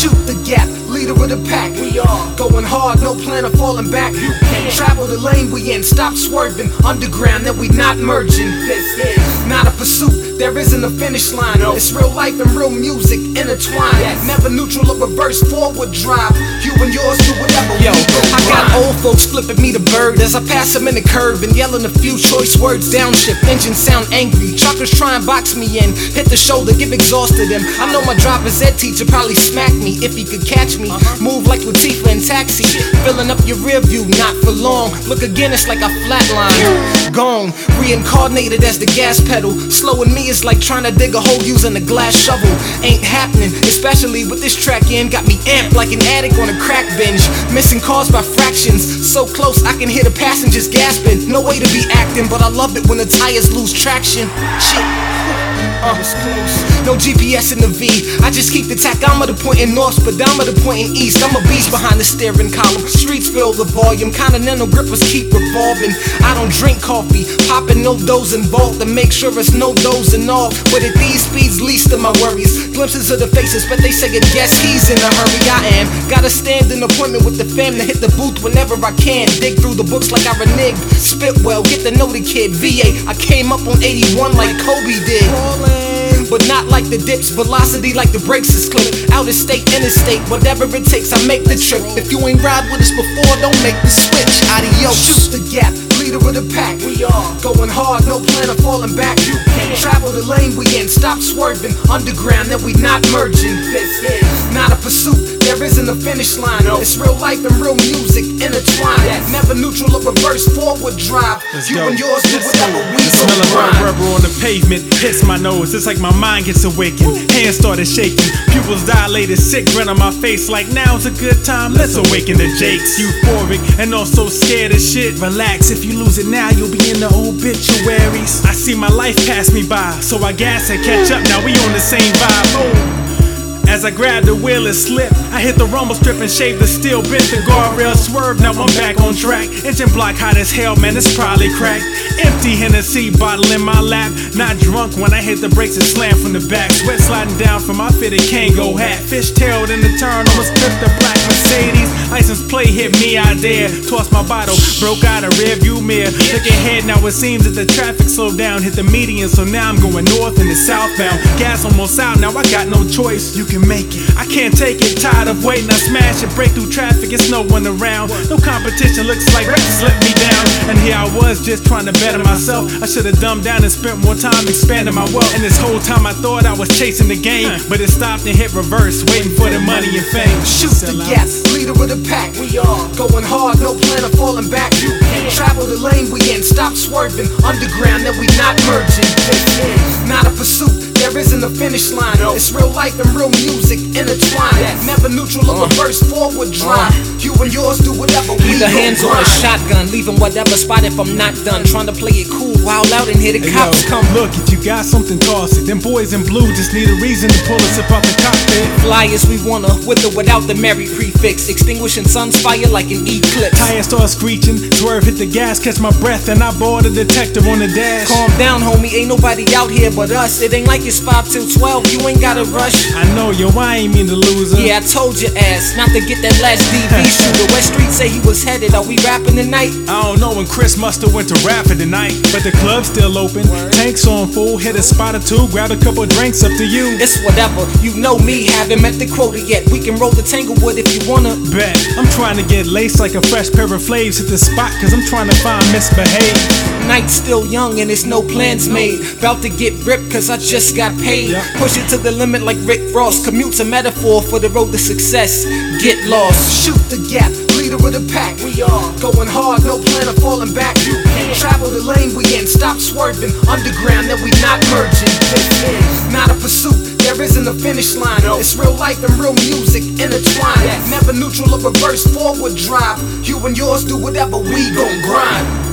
Shoot the gap, leader of the pack. We are going hard, no plan of falling back. You can't travel the lane we in, stop swerving. Underground that we not merging. This is not a pursuit, there isn't a finish line. No. It's real life and real music intertwined. Yes. Never neutral or reverse, forward drive. You and yours do whatever. Yo, I got old folks flipping me the bird as I pass them in the curb and yelling a few choice words. Downshift, engine sound angry. Truckers try and box me in, hit the shoulder, give exhausted him. I know my driver's ed teacher probably smacked me if he could catch me. Move like Latifah in Taxi, filling up your rear view, not for long. Look again, it's like a flatline. Gone, reincarnated as the gas pedal. Slowing me is like trying to dig a hole using a glass shovel. Ain't happening, especially with this track in. Got me amped like an addict on a crack binge. Missing cars by fractions, so close I can hear the passengers gasping. No way to be acting, but I love it when the tires lose traction. Shit. No GPS in the V, I just keep the tachometer pointing north, speedometer pointing east. I'm a beast behind the steering column. Streets fill the volume, continental grippers keep revolving. I don't drink coffee, popping no dose involved to make sure it's no dozing off. But at these speeds, least of my worries. Glimpses of the faces, but they saying yes, he's in a hurry. I am, gotta stand an appointment with the fam to hit the booth whenever I can. Dig through the books like I reneged. Spitwell, get to know the kid. VA, I came up on 81 like Kobe did. But not like the dips, velocity like the brakes is clipped. Out of state, interstate, whatever it takes, I make the trip. If you ain't ride with us before, don't make the switch. Adios. Shoot the gap, leader of the pack. We are going hard, no plan of falling back. You can't travel the lane we in, stop swerving. Underground that we not merging. This is not a pursuit, there isn't a finish line. No. It's real life and real music intertwined. Yes. Never neutral or reverse, forward drive. Let's you go. And yours do whatever we do. Smell of rubber on the pavement hits my nose. It's like my mind gets awakened, hands started shaking, pupils dilated, sick grin on my face. Like now's a good time, let's awaken the Jakes. Euphoric and also scared as shit. Relax, if you lose it now, you'll be in the obituaries. I see my life pass me by, so I gas and catch up. Now we on the same vibe. Oh. As I grab the wheel and slip, I hit the rumble strip and shave the steel bit. The guardrail swerve, now I'm back on track. Engine block hot as hell, man, it's probably cracked. Empty Hennessy bottle in my lap. Not drunk when I hit the brakes and slam from the back. Sweat sliding down from my fitted Kango hat. Fish-tailed in the turn, almost flipped the black Mercedes. License plate hit me, I dare. Tossed my bottle, broke out a rearview mirror. Look ahead, now it seems that the traffic slowed down. Hit the median, so now I'm going north and it's southbound. Gas almost out, now I got no choice. You can make it, I can't take it. Tired of waiting, I smash it. Break through traffic, it's no one around. No competition, looks like races let me down. And here I was just trying to better myself. I should have dumbed down and spent more time expanding my wealth. And this whole time I thought I was chasing the game, but it stopped and hit reverse, waiting for the money and fame. Shoot the gas, leader of the pack. We are going hard, no plan of falling back. You can't travel the lane we in, stop swerving. Underground that we not merging. Not a pursuit, there isn't a finish line. It's real life and real music intertwined. Never neutral or reverse, forward drive. You and yours do whatever we do. Either hands on a shotgun, leaving whatever spot if I'm not done. Trying to play it cool, wild out and hear the cops come. Look, if you got something toxic, them boys in blue just need a reason to pull us up out the cockpit. Fly as we wanna, with or without the merry prefix. Extinguishing sun's fire like an eclipse. Tires start screeching, swerve, hit the gas, catch my breath, and I board a detective on the dash. Calm down, homie, ain't nobody out here but us. It ain't like it's 5 till 12, you ain't gotta rush. I know, yo, I ain't mean to lose her. Yeah, I told your ass not to get that last DV shooter. West Street say he was headed, are we rapping tonight? I don't know when Chris Mustard went to rap for tonight, but the club's still open. Word. Tanks on full, hit a spot or two, grab a couple drinks, up to you. It's whatever, you know me, haven't met the quota yet. We can roll the Tanglewood if you wanna. Bet, I'm trying to get laced like a fresh pair of flaves. Hit the spot, cause I'm trying to find misbehave. Night's still young and it's no plans made. About to get ripped cause I just got paid. Push it to the limit like Rick Ross. Commute's a metaphor for the road to success. Get lost. Shoot the gap, leader of the pack. We are going hard, no plan of falling back. You can't travel the lane we in, stop swerving. Underground that we not merging. Not a pursuit, there isn't a finish line. It's real life and real music intertwined. Never neutral or reverse, forward drive. You and yours do whatever we gon' grind.